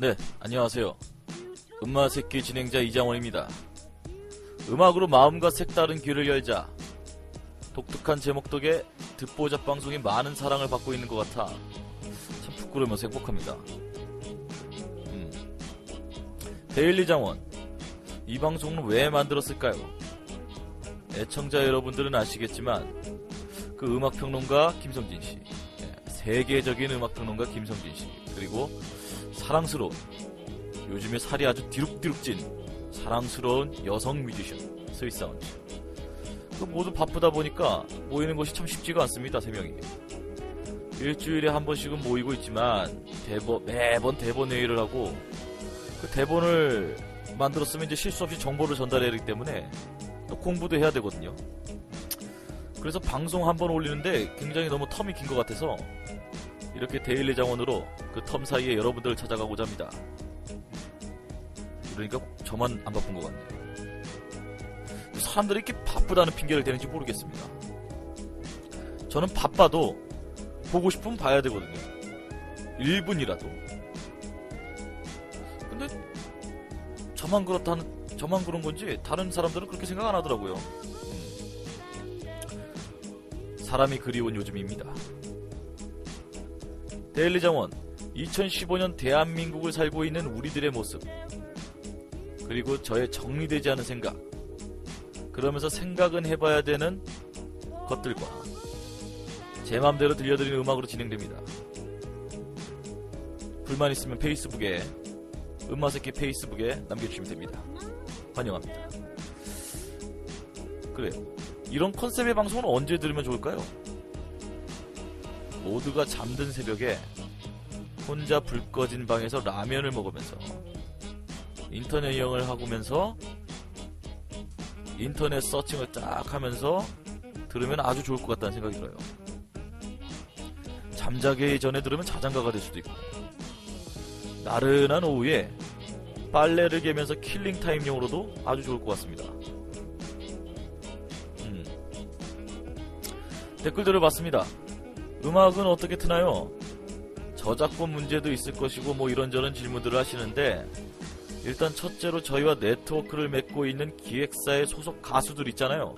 네, 안녕하세요. 음악색기 진행자 이장원입니다. 음악으로 마음과 색다른 귀를 열자. 독특한 제목 덕에 듣보잡 방송이 많은 사랑을 받고 있는 것 같아 참 부끄러우면서 행복합니다. 데일리 장원, 이 방송은 왜 만들었을까요? 애청자 여러분들은 아시겠지만 그 음악평론가 김성진씨, 세계적인 음악평론가 김성진씨, 그리고 사랑스러운, 요즘에 살이 아주 뒤룩뒤룩 찐 사랑스러운 여성 뮤지션 스윗사운드, 모두 바쁘다 보니까 모이는 것이 참 쉽지가 않습니다. 3명이 일주일에 한 번씩은 모이고 있지만 매번 대본 회의를 하고, 그 대본을 만들었으면 이제 실수 없이 정보를 전달해야 되기 때문에 또 공부도 해야 되거든요. 그래서 방송 한 번 올리는데 굉장히 너무 텀이 긴 것 같아서 이렇게 데일리 장원으로 그 텀 사이에 여러분들을 찾아가고자 합니다. 그러니까 저만 안 바쁜 것 같네요. 사람들이 이렇게 바쁘다는 핑계를 대는지 모르겠습니다. 저는 바빠도 보고 싶으면 봐야 되거든요. 1분이라도. 근데 저만 그런 건지 다른 사람들은 그렇게 생각 안 하더라고요. 사람이 그리운 요즘입니다. 데일리 장원, 2015년 대한민국을 살고 있는 우리들의 모습, 그리고 저의 정리되지 않은 생각, 그러면서 생각은 해봐야 되는 것들과 제 맘대로 들려드리는 음악으로 진행됩니다. 불만 있으면 페이스북에, 음악색기 페이스북에 남겨주시면 됩니다. 환영합니다. 그래요, 이런 컨셉의 방송은 언제 들으면 좋을까요? 모두가 잠든 새벽에 혼자 불 꺼진 방에서 라면을 먹으면서, 인터넷 여행을 하면서, 인터넷 서칭을 쫙 하면서 들으면 아주 좋을 것 같다는 생각이 들어요. 잠자기 전에 들으면 자장가가 될 수도 있고, 나른한 오후에 빨래를 개면서 킬링타임용으로도 아주 좋을 것 같습니다. 댓글들을 봤습니다. 음악은 어떻게 트나요? 저작권 문제도 있을 것이고 뭐 이런저런 질문들을 하시는데, 일단 첫째로 저희와 네트워크를 맺고 있는 기획사의 소속 가수들 있잖아요.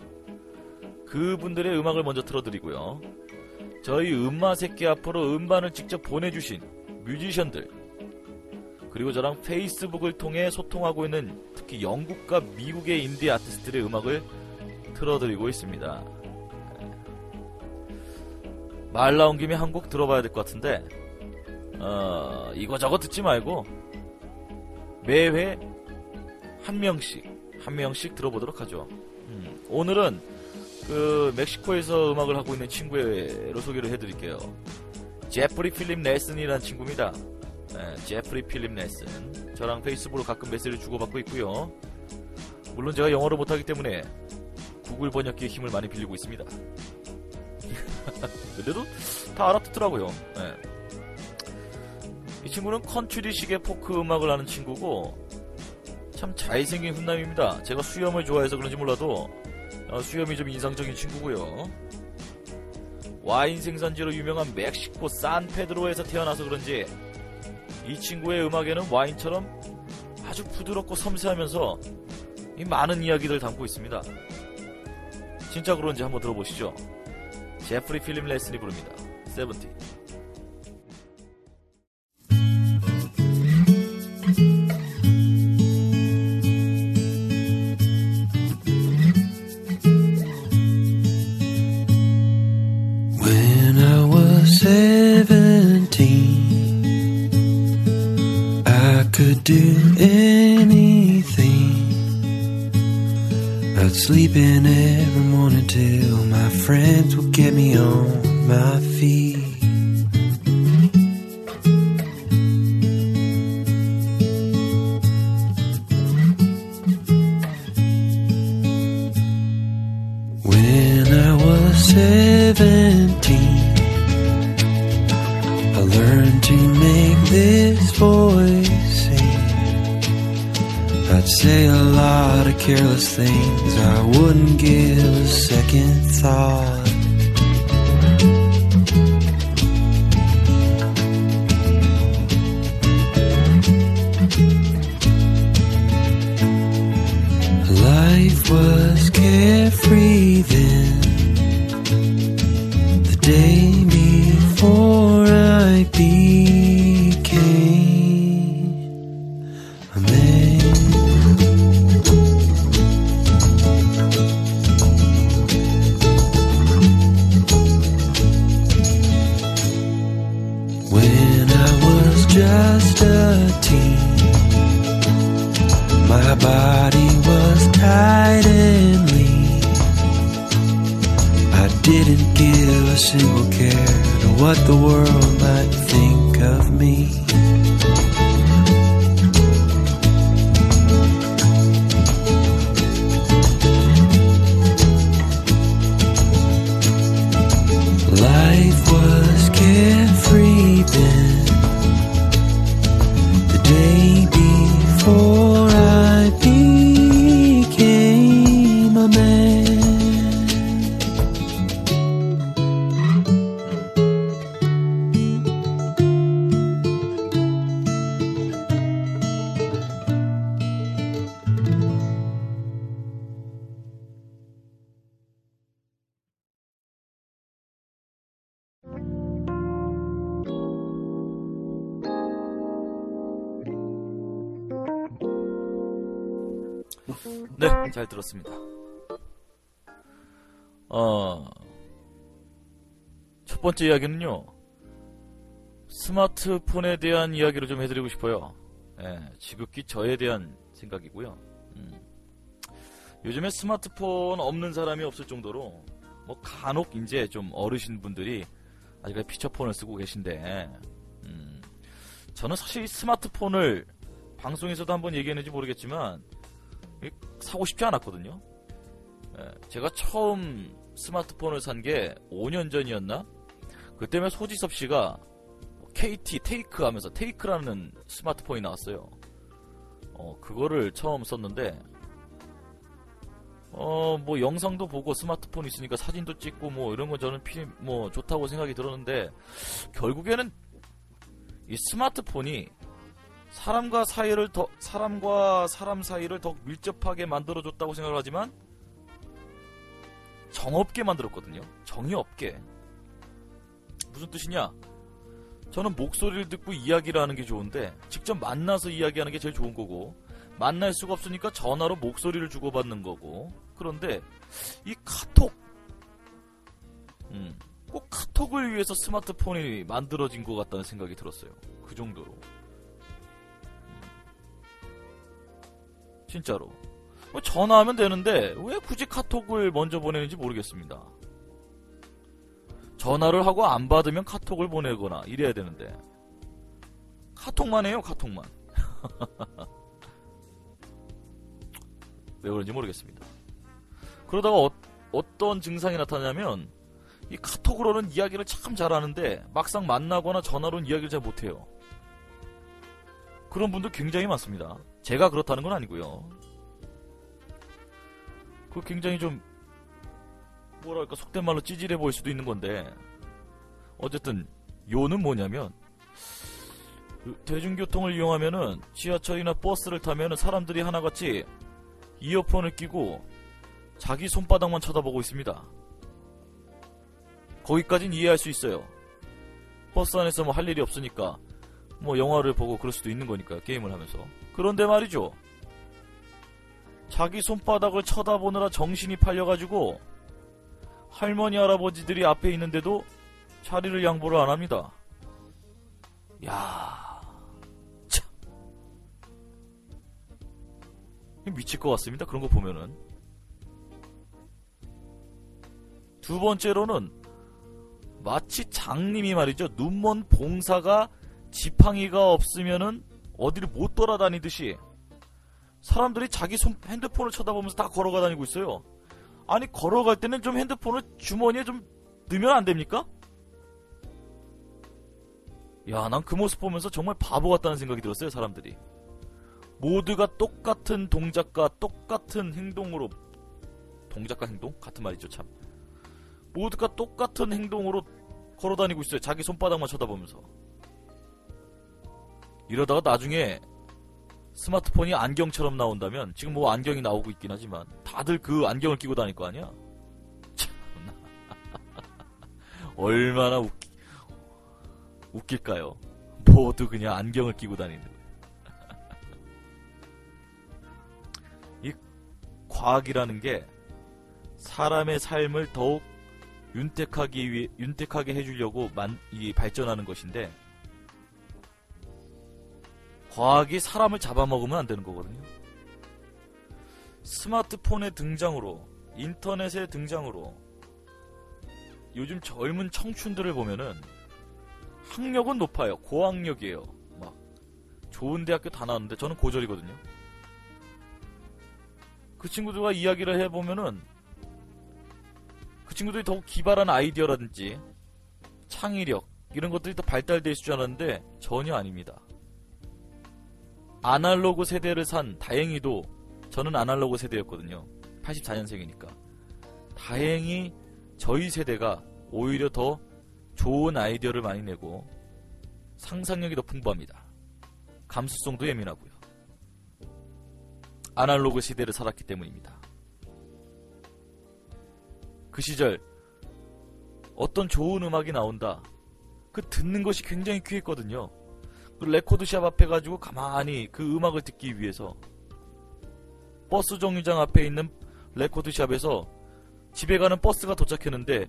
그분들의 음악을 먼저 틀어드리고요, 저희 음악색기 앞으로 음반을 직접 보내주신 뮤지션들, 그리고 저랑 페이스북을 통해 소통하고 있는 특히 영국과 미국의 인디 아티스트들의 음악을 틀어드리고 있습니다. 말 나온 김에 한 곡 들어봐야 될 것 같은데, 이거저거 듣지 말고 매회 한 명씩 들어보도록 하죠. 오늘은 그 멕시코에서 음악을 하고 있는 친구로 소개를 해드릴게요. 제프리 필립 레슨이라는 친구입니다. 제프리 필립 레슨, 저랑 페이스북으로 가끔 메시지를 주고받고 있고요. 물론 제가 영어를 못하기 때문에 구글 번역기의 힘을 많이 빌리고 있습니다. 그래도 다 알아듣더라고요. 이 친구는 컨트리식의 포크 음악을 하는 친구고 참 잘생긴 훈남입니다. 제가 수염을 좋아해서 그런지 몰라도 수염이 좀 인상적인 친구고요. 와인 생산지로 유명한 멕시코 산페드로에서 태어나서 그런지 이 친구의 음악에는 와인처럼 아주 부드럽고 섬세하면서 이 많은 이야기들 담고 있습니다. 진짜 그런지 한번 들어보시죠. 제프리 필립 레슨이 부릅니다. 세븐틴. When I was 17 could do anything. I'd sleep in every morning till my friends would get me on my feet. When I was 17, I learned to make this voice sing. I'd say a lot of careless things, I wouldn't give a second thought. Life was carefree then, the day before I became a man. When I was just a teen, my body was tight and lean. I didn't give a single care to what the world might think of me. Life was carefree then, the day before I became a man. 네, 잘 들었습니다. 첫 번째 이야기는요, 스마트폰에 대한 이야기를 좀 해드리고 싶어요. 예, 지극히 저에 대한 생각이고요. 요즘에 스마트폰 없는 사람이 없을 정도로 뭐 간혹 이제 좀 어르신 분들이 아직까지 피처폰을 쓰고 계신데, 저는 사실 스마트폰을 방송에서도 한번 얘기했는지 모르겠지만 사고 싶지 않았거든요. 제가 처음 스마트폰을 산 게 5년 전이었나? 그때면 소지섭 씨가 KT 테이크 하면서 테이크라는 스마트폰이 나왔어요. 그거를 처음 썼는데, 뭐 영상도 보고 스마트폰 있으니까 사진도 찍고 뭐 이런 건 저는 뭐 좋다고 생각이 들었는데, 결국에는 이 스마트폰이 사람과 사람 사이를 더 밀접하게 만들어줬다고 생각을 하지만, 정없게 만들었거든요. 정이 없게. 무슨 뜻이냐? 저는 목소리를 듣고 이야기를 하는 게 좋은데, 직접 만나서 이야기하는 게 제일 좋은 거고, 만날 수가 없으니까 전화로 목소리를 주고받는 거고. 그런데 이 카톡, 꼭 카톡을 위해서 스마트폰이 만들어진 것 같다는 생각이 들었어요. 그 정도로. 진짜로 전화하면 되는데 왜 굳이 카톡을 먼저 보내는지 모르겠습니다. 전화를 하고 안 받으면 카톡을 보내거나 이래야 되는데 카톡만 해요. 카톡만. 왜 그런지 모르겠습니다. 그러다가 어떤 증상이 나타나냐면, 이 카톡으로는 이야기를 참 잘하는데 막상 만나거나 전화로는 이야기를 잘 못해요. 그런 분들 굉장히 많습니다. 제가 그렇다는 건 아니고요. 그거 굉장히 좀 뭐랄까, 속된 말로 찌질해 보일 수도 있는 건데, 어쨌든 요는 뭐냐면, 대중교통을 이용하면은 지하철이나 버스를 타면은 사람들이 하나같이 이어폰을 끼고 자기 손바닥만 쳐다보고 있습니다. 거기까진 이해할 수 있어요. 버스 안에서 뭐 할 일이 없으니까 뭐 영화를 보고 그럴 수도 있는 거니까요. 게임을 하면서. 그런데 말이죠, 자기 손바닥을 쳐다보느라 정신이 팔려가지고 할머니 할아버지들이 앞에 있는데도 자리를 양보를 안 합니다. 야, 참 미칠 것 같습니다. 그런 거 보면은. 두 번째로는 마치 장님이 말이죠. 눈먼 봉사가 지팡이가 없으면은 어디를 못 돌아다니듯이 사람들이 자기 핸드폰을 쳐다보면서 다 걸어가 다니고 있어요. 아니 걸어갈 때는 좀 핸드폰을 주머니에 좀 넣으면 안 됩니까? 야, 난 그 모습 보면서 정말 바보 같다는 생각이 들었어요. 사람들이 모두가 똑같은 동작과 똑같은 행동으로, 동작과 행동? 같은 말이죠. 참, 모두가 똑같은 행동으로 걸어다니고 있어요. 자기 손바닥만 쳐다보면서. 이러다가 나중에 스마트폰이 안경처럼 나온다면, 지금 뭐 안경이 나오고 있긴 하지만 다들 그 안경을 끼고 다닐 거 아니야? 참나. 얼마나 웃길까요? 모두 그냥 안경을 끼고 다니는 거예요. 이 과학이라는 게 사람의 삶을 더욱 윤택하게 해주려고 발전하는 것인데, 과학이 사람을 잡아먹으면 안 되는 거거든요. 스마트폰의 등장으로, 인터넷의 등장으로 요즘 젊은 청춘들을 보면은 학력은 높아요. 고학력이에요. 막 좋은 대학교 다 나왔는데, 저는 고졸이거든요. 그 친구들과 이야기를 해보면은 그 친구들이 더욱 기발한 아이디어라든지 창의력, 이런 것들이 더 발달되어 있을 줄 알았는데 전혀 아닙니다. 아날로그 세대를 산, 다행히도 저는 아날로그 세대였거든요. 84년생이니까. 다행히 저희 세대가 오히려 더 좋은 아이디어를 많이 내고 상상력이 더 풍부합니다. 감수성도 예민하고요. 아날로그 시대를 살았기 때문입니다. 그 시절 어떤 좋은 음악이 나온다, 그 듣는 것이 굉장히 귀했거든요. 그 레코드샵 앞에 가지고 가만히 그 음악을 듣기 위해서, 버스 정류장 앞에 있는 레코드샵에서 집에 가는 버스가 도착했는데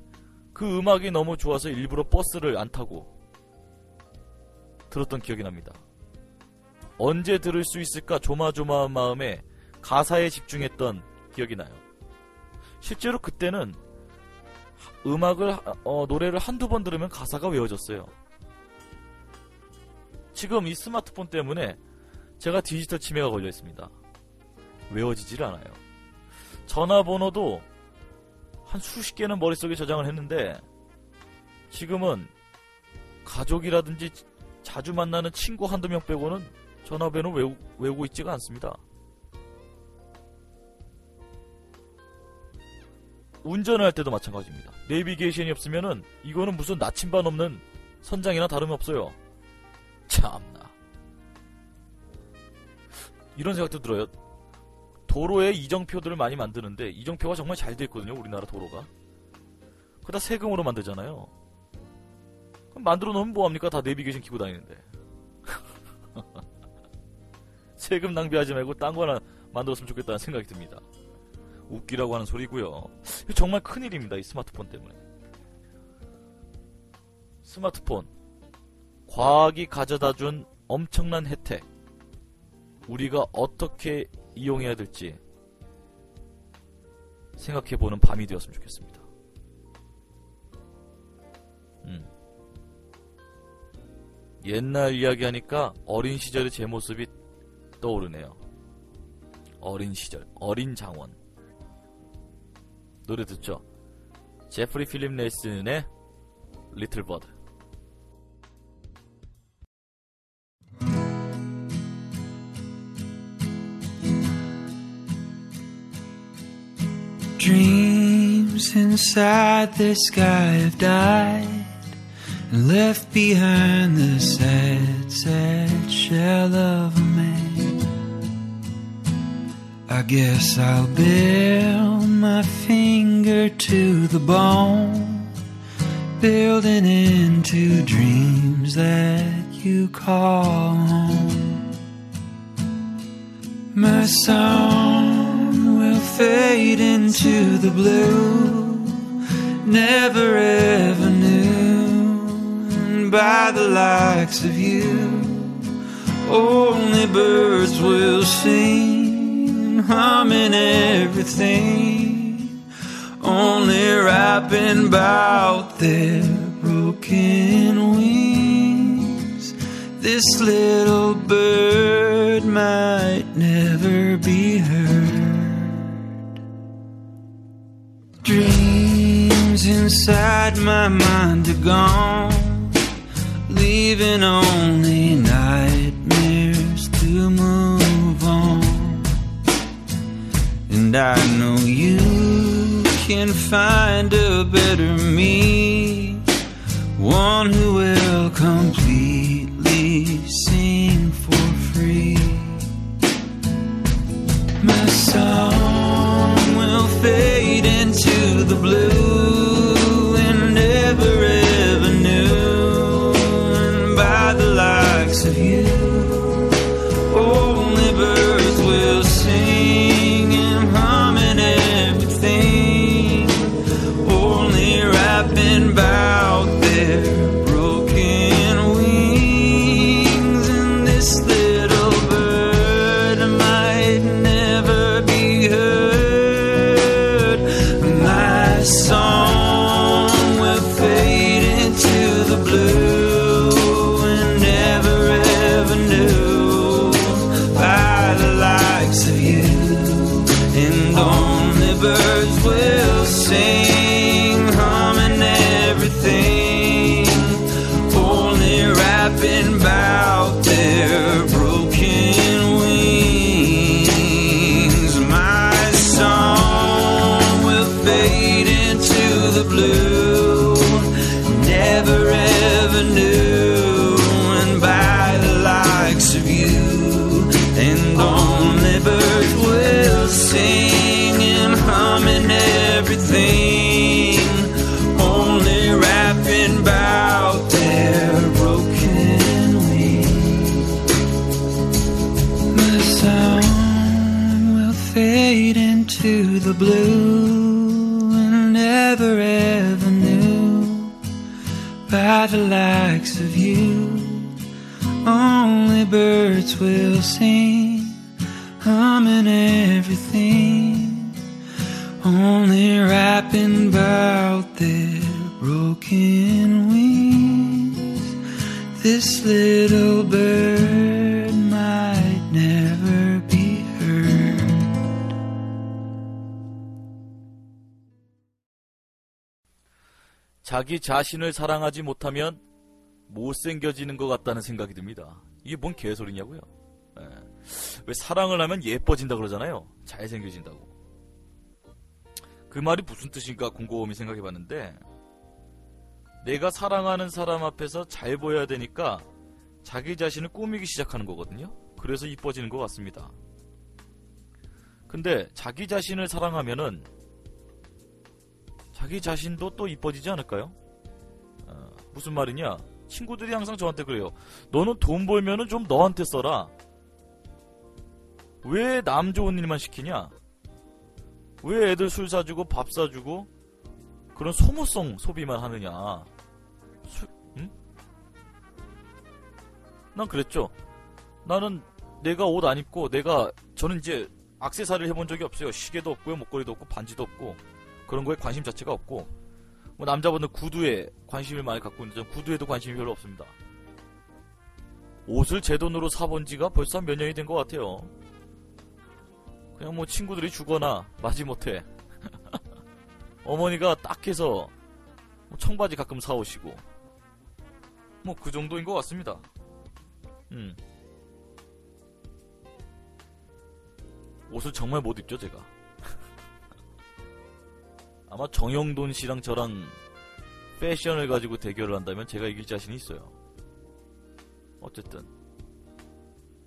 그 음악이 너무 좋아서 일부러 버스를 안 타고 들었던 기억이 납니다. 언제 들을 수 있을까 조마조마한 마음에 가사에 집중했던 기억이 나요. 실제로 그때는 음악을, 노래를 한두 번 들으면 가사가 외워졌어요. 지금 이 스마트폰 때문에 제가 디지털 치매가 걸려 있습니다. 외워지질 않아요. 전화번호도 한 수십 개는 머릿속에 저장을 했는데, 지금은 가족이라든지 자주 만나는 친구 한두 명 빼고는 전화번호 외우고 있지가 않습니다. 운전을 할 때도 마찬가지입니다. 내비게이션이 없으면은 이거는 무슨 나침반 없는 선장이나 다름이 없어요. 참나. 이런 생각도 들어요. 도로에 이정표들을 많이 만드는데, 이정표가 정말 잘 돼 있거든요. 우리나라 도로가. 그다 세금으로 만들잖아요. 그럼 만들어 놓으면 뭐합니까? 다 내비게이션 키고 다니는데. 세금 낭비하지 말고 딴 거 하나 만들었으면 좋겠다는 생각이 듭니다. 웃기라고 하는 소리고요. 정말 큰일입니다. 이 스마트폰 때문에. 스마트폰, 과학이 가져다준 엄청난 혜택, 우리가 어떻게 이용해야 될지 생각해보는 밤이 되었으면 좋겠습니다. 옛날 이야기하니까 어린 시절의 제 모습이 떠오르네요. 어린 시절, 어린 장원. 노래 듣죠. 제프리 필립 레슨의 리틀 버드. Dreams inside the sky have died and left behind the sad, sad shell of a man. I guess I'll build my finger to the bone, building into dreams that you call home. My song will fade into the blue, never ever knew, and by the likes of you, only birds will sing humming everything, only rapping about their broken wings. This little bird might never be heard. Dreams inside my mind are gone, leaving only nightmares to move on. And I know you can find a better me, one who will completely sing for free. My song will fade into the blue and never ever knew, and by the likes of you, only birds will sing and hum and everything, only rapping about their broken wings. And this little bird might never be heard. My song will fade into the blue and never ever knew by the likes of you, and only birds will sing, hum and everything, only rapping about their broken wings. My song will fade into the blue, never ever knew, and by the likes of you, and only birds will sing and hum and everything, only rapping about their broken wings. My song will fade into the blue and never ever knew by the likes of you, only birds will sing, hum and everything, only rapping about their broken wings. This little bird might never be heard. 자기 자신을 사랑하지 못하면 못생겨지는 것 같다는 생각이 듭니다. 이게 뭔 개소리냐고요. 네. 왜 사랑을 하면 예뻐진다 그러잖아요. 잘생겨진다고. 그 말이 무슨 뜻인가 곰곰이 생각해봤는데, 내가 사랑하는 사람 앞에서 잘 보여야 되니까 자기 자신을 꾸미기 시작하는 거거든요. 그래서 이뻐지는 것 같습니다. 근데 자기 자신을 사랑하면은 자기 자신도 또 이뻐지지 않을까요? 무슨 말이냐? 친구들이 항상 저한테 그래요. 너는 돈 벌면은 좀 너한테 써라. 왜 남 좋은 일만 시키냐? 왜 애들 술 사주고 밥 사주고 그런 소모성 소비만 하느냐? 응? 난 그랬죠. 나는 내가 옷 안 입고, 저는 이제 액세서리를 해본 적이 없어요. 시계도 없고요, 목걸이도 없고, 반지도 없고, 그런 거에 관심 자체가 없고, 뭐 남자분들 구두에 관심을 많이 갖고 있는데, 전 구두에도 관심이 별로 없습니다. 옷을 제 돈으로 사본 지가 벌써 몇 년이 된 것 같아요. 그냥 뭐 친구들이 주거나 마지못해 어머니가 딱 해서 청바지 가끔 사오시고 뭐 그 정도인 것 같습니다. 옷을 정말 못 입죠, 제가. 아마 정영돈 씨랑 저랑 패션을 가지고 대결을 한다면 제가 이길 자신이 있어요. 어쨌든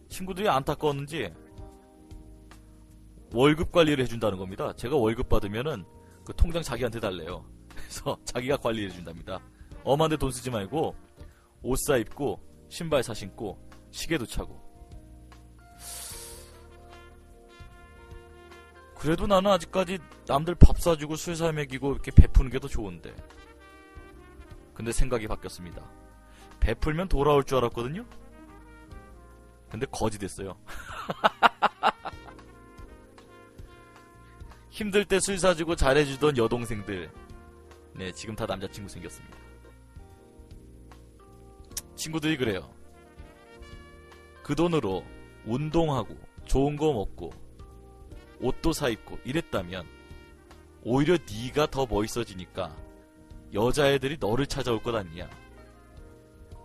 친구들이 안타까웠는지 월급 관리를 해준다는 겁니다. 제가 월급 받으면은 그 통장 자기한테 달래요. 그래서 자기가 관리를 해준답니다. 엄한데 돈 쓰지 말고 옷 사 입고 신발 사 신고 시계도 차고. 그래도 나는 아직까지 남들 밥 사주고 술 사먹이고 이렇게 베푸는 게 더 좋은데. 근데 생각이 바뀌었습니다. 베풀면 돌아올 줄 알았거든요? 근데 거지 됐어요. 힘들 때 술 사주고 잘해주던 여동생들. 네, 지금 다 남자친구 생겼습니다. 친구들이 그래요. 그 돈으로 운동하고 좋은 거 먹고 옷도 사입고 이랬다면 오히려 네가 더 멋있어지니까 여자애들이 너를 찾아올 것 아니냐.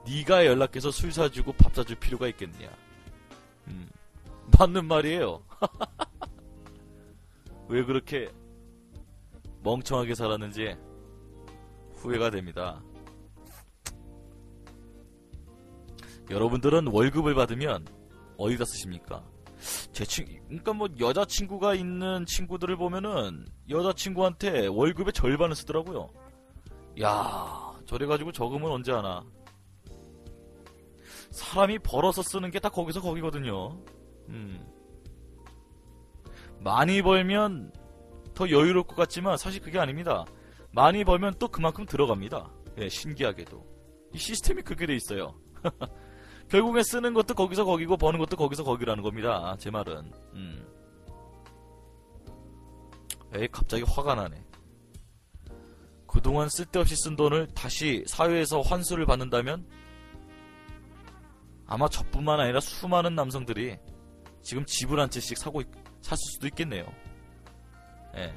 네가 연락해서 술 사주고 밥 사줄 필요가 있겠냐. 맞는 말이에요. 왜 그렇게 멍청하게 살았는지 후회가 됩니다. 여러분들은 월급을 받으면 어디다 쓰십니까? 그러니까 뭐 여자친구가 있는 친구들을 보면은 여자친구한테 월급의 절반을 쓰더라고요. 야, 저래가지고 저금은 언제 하나. 사람이 벌어서 쓰는 게 다 거기서 거기거든요. 많이 벌면 더 여유로울 것 같지만 사실 그게 아닙니다. 많이 벌면 또 그만큼 들어갑니다. 예, 신기하게도. 이 시스템이 그렇게 돼 있어요. 결국에 쓰는 것도 거기서 거기고 버는 것도 거기서 거기라는 겁니다. 제 말은. 에이, 갑자기 화가 나네. 그동안 쓸데없이 쓴 돈을 다시 사회에서 환수를 받는다면 아마 저뿐만 아니라 수많은 남성들이 지금 집을 한 채씩 샀을 수도 있겠네요. 예.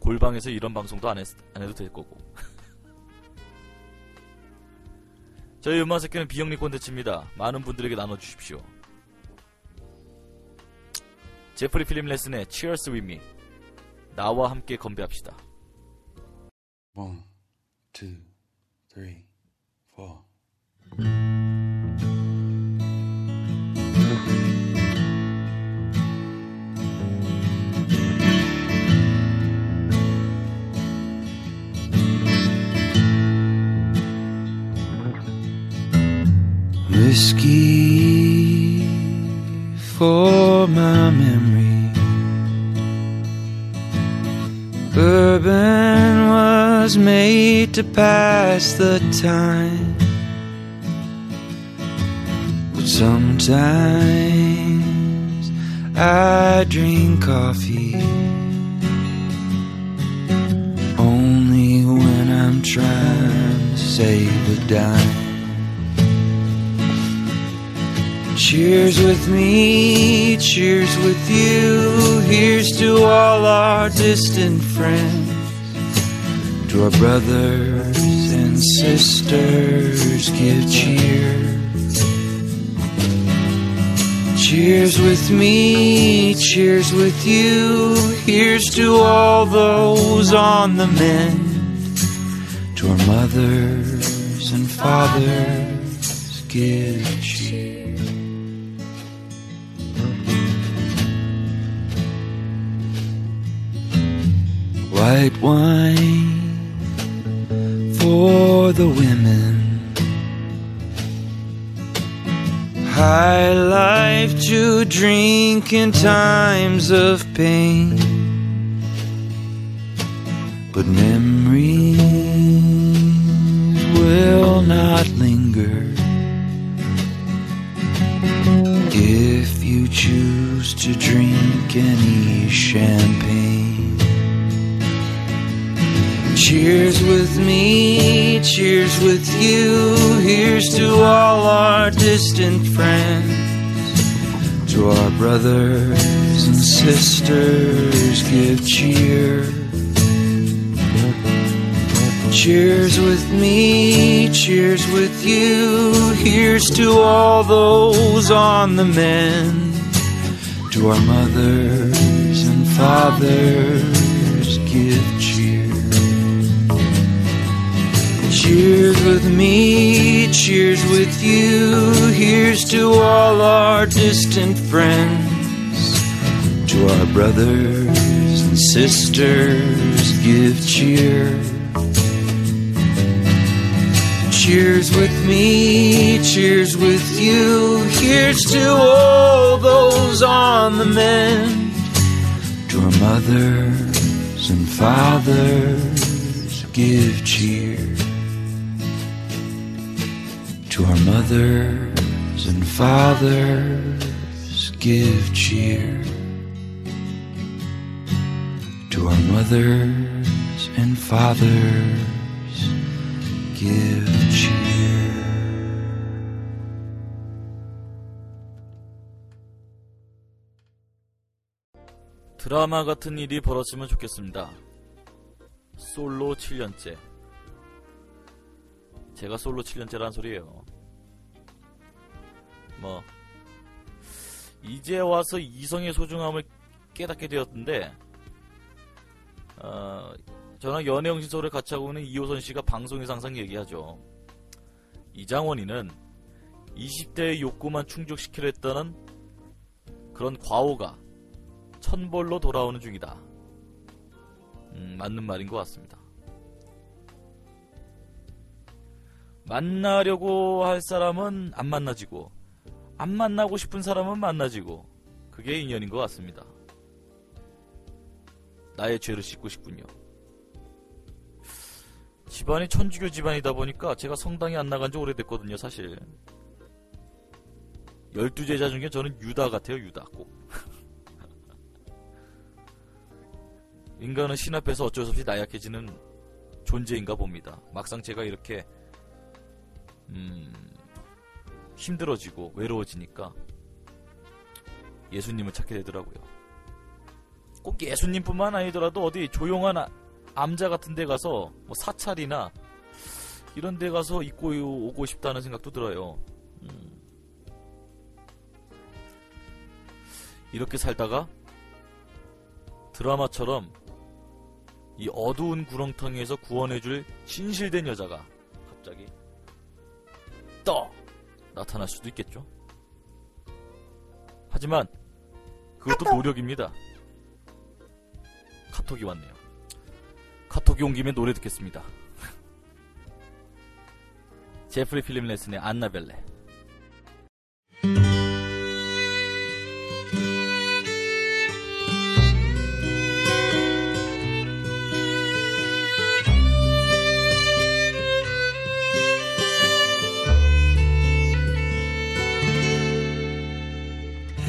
골방에서 이런 방송도 안 해도 될 거고. 저희 음악색기는 비영리 콘텐츠입니다. 많은 분들에게 나눠주십시오. 제프리 필립 레슨의 Cheers with me. 나와 함께 건배합시다. 1, 2, 3, 4. Whiskey for my memory. Bourbon was made to pass the time, but sometimes I drink coffee only when I'm trying to save a dime. Cheers with me, cheers with you. Here's to all our distant friends, to our brothers and sisters, give cheer. Cheers with me, cheers with you. Here's to all those on the mend, to our mothers and fathers, give cheer. White wine for the women, high life to drink in times of pain, but memories will not linger if you choose to drink any champagne. Cheers with me, cheers with you. Here's to all our distant friends, to our brothers and sisters, give cheer. Cheers with me, cheers with you. Here's to all those on the mend, to our mothers and fathers, give cheer. Cheers with me, cheers with you. Here's to all our distant friends, to our brothers and sisters, give cheer. Cheers with me, cheers with you. Here's to all those on the mend, to our mothers and fathers, give cheer. To our mothers and fathers, give cheer. To our mothers and fathers, give cheer. 드라마 같은 일이 벌어지면 좋겠습니다. 솔로 7년째. 제가 솔로 7년째라는 소리예요. 뭐 이제 와서 이성의 소중함을 깨닫게 되었는데, 저랑 연애정신소를 같이 하고 있는 이호선씨가 방송에서 항상 얘기하죠. 이장원이는 20대의 욕구만 충족시키려 했다는 그런 과오가 천벌로 돌아오는 중이다. 맞는 말인 것 같습니다. 만나려고 할 사람은 안 만나지고, 안 만나고 싶은 사람은 만나지고, 그게 인연인 것 같습니다. 나의 죄를 씻고 싶군요. 집안이 천주교 집안이다 보니까 제가 성당에 안 나간 지 오래됐거든요. 사실 12제자 중에 저는 유다 같아요. 유다 꼭. 인간은 신 앞에서 어쩔 수 없이 나약해지는 존재인가 봅니다. 막상 제가 이렇게 힘들어지고 외로워지니까 예수님을 찾게 되더라고요. 꼭 예수님뿐만 아니더라도 어디 조용한 암자 같은 데 가서 뭐 사찰이나 이런 데 가서 있고 오고 싶다는 생각도 들어요. 이렇게 살다가 드라마처럼 이 어두운 구렁텅이에서 구원해줄 진실된 여자가 갑자기 떡 나타날 수도 있겠죠. 하지만 그것도 노력입니다. 카톡이 왔네요. 카톡이 온 김에 노래 듣겠습니다. 제프리 필립 레슨의 안나벨레.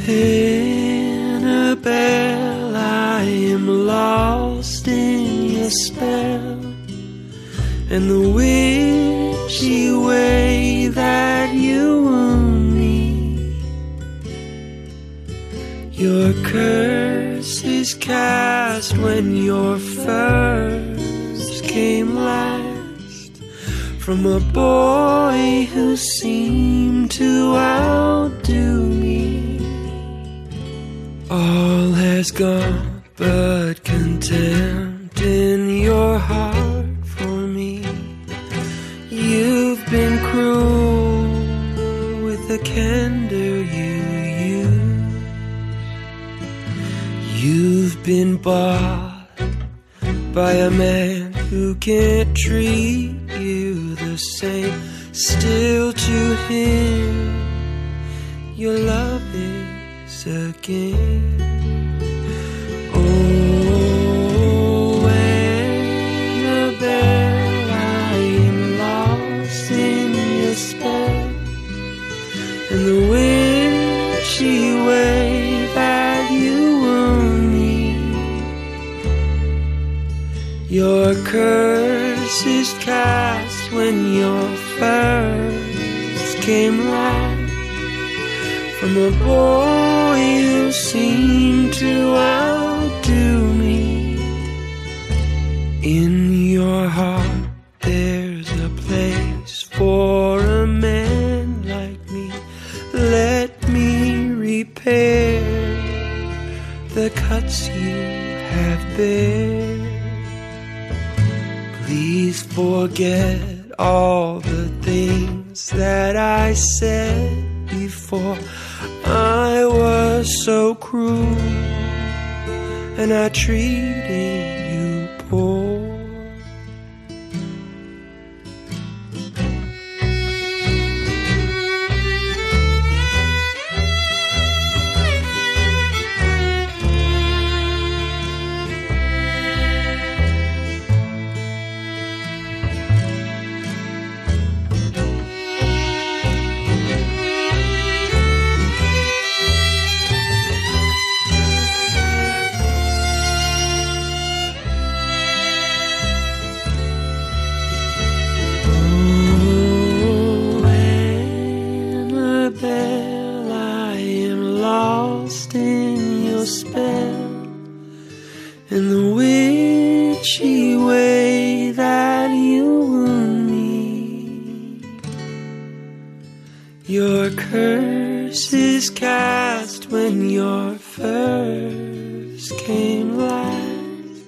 Annabelle, I am lost in your spell, and the witchy way that you wound me. Your curse is cast when your first came last, from a boy who seemed to outdo me. All has gone but contempt in your heart for me. You've been cruel with the candor you use. You've been bought by a man who can't treat you the same. Still to him your love is again. Oh, Annabelle, I am lost in your spell, and the witchy way that you wound me. Your curse is cast when your first came last, from a boy who seemed to outdo me. In your heart there's a place for a man like me. Let me repair the cuts you have bared. Please forget all the things that I said before. I was so cruel and I treated you poor. Your curse is cast when your first came last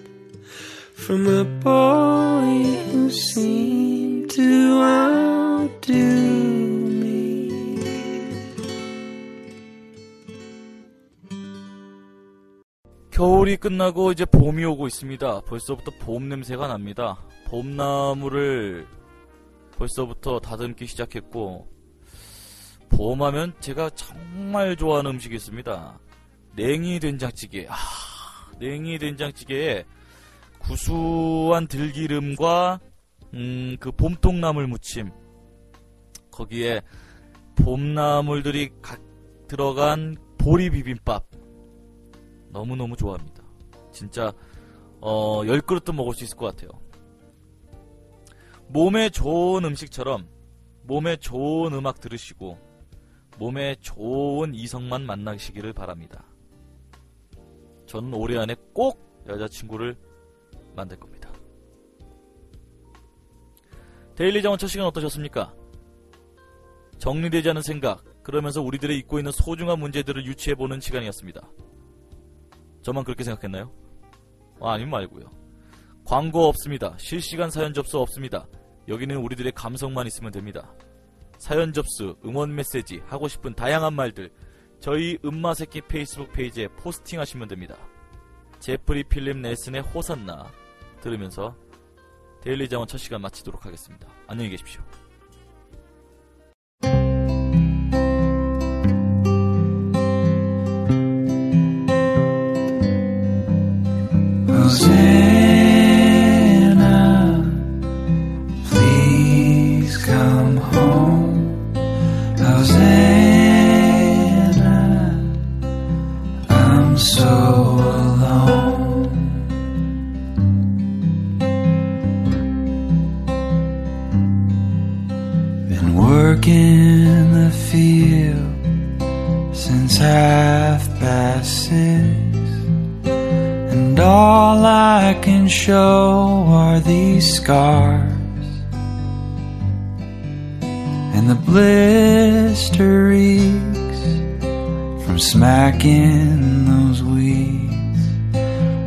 from a boy who seemed to outdo me. 겨울이 끝나고 이제 봄이 오고 있습니다. 벌써부터 봄 냄새가 납니다. 봄나무를 벌써부터 다듬기 시작했고, 봄하면 제가 정말 좋아하는 음식이 있습니다. 냉이 된장찌개. 냉이 된장찌개에 구수한 들기름과 그 봄통나물 무침, 거기에 봄나물들이 각 들어간 보리 비빔밥 너무너무 좋아합니다. 진짜 10그릇도 먹을 수 있을 것 같아요. 몸에 좋은 음식처럼 몸에 좋은 음악 들으시고 몸에 좋은 이성만 만나시기를 바랍니다. 저는 올해 안에 꼭 여자친구를 만들 겁니다. 데일리 장원 첫 시간 어떠셨습니까? 정리되지 않은 생각, 그러면서 우리들의 잊고 있는 소중한 문제들을 유추해보는 시간이었습니다. 저만 그렇게 생각했나요? 아님 말고요. 광고 없습니다. 실시간 사연 접수 없습니다. 여기는 우리들의 감성만 있으면 됩니다. 사연 접수, 응원 메시지, 하고 싶은 다양한 말들 저희 음악색기 페이스북 페이지에 포스팅하시면 됩니다. 제프리 필립 레슨의 호산나 들으면서 데일리 장원 첫 시간 마치도록 하겠습니다. 안녕히 계십시오. Show are these scars and the blister reeks from smacking those weeds.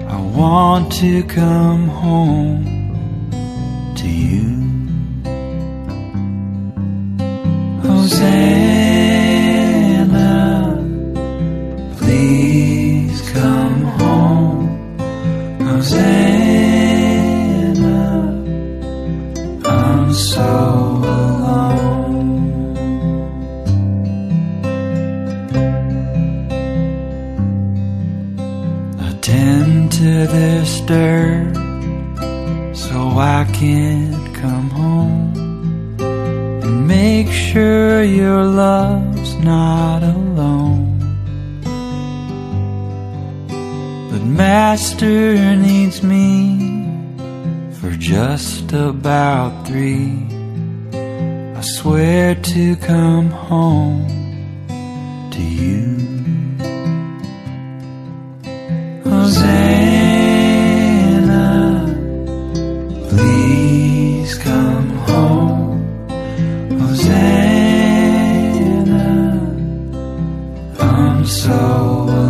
I want to come home to you, Hosanna, please come home, Hosanna. So alone. I tend to this dirt so I can come home and make sure your love's not alone. But Master needs me for just about 3. I swear to come home to you, Hosanna, please come home, Hosanna, I'm so alone.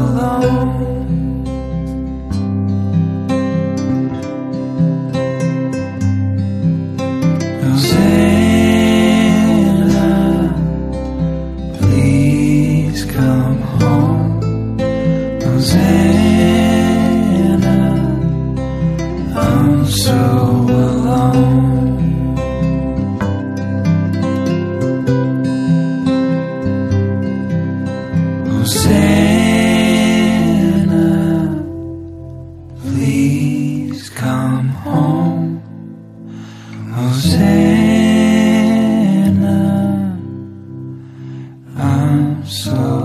So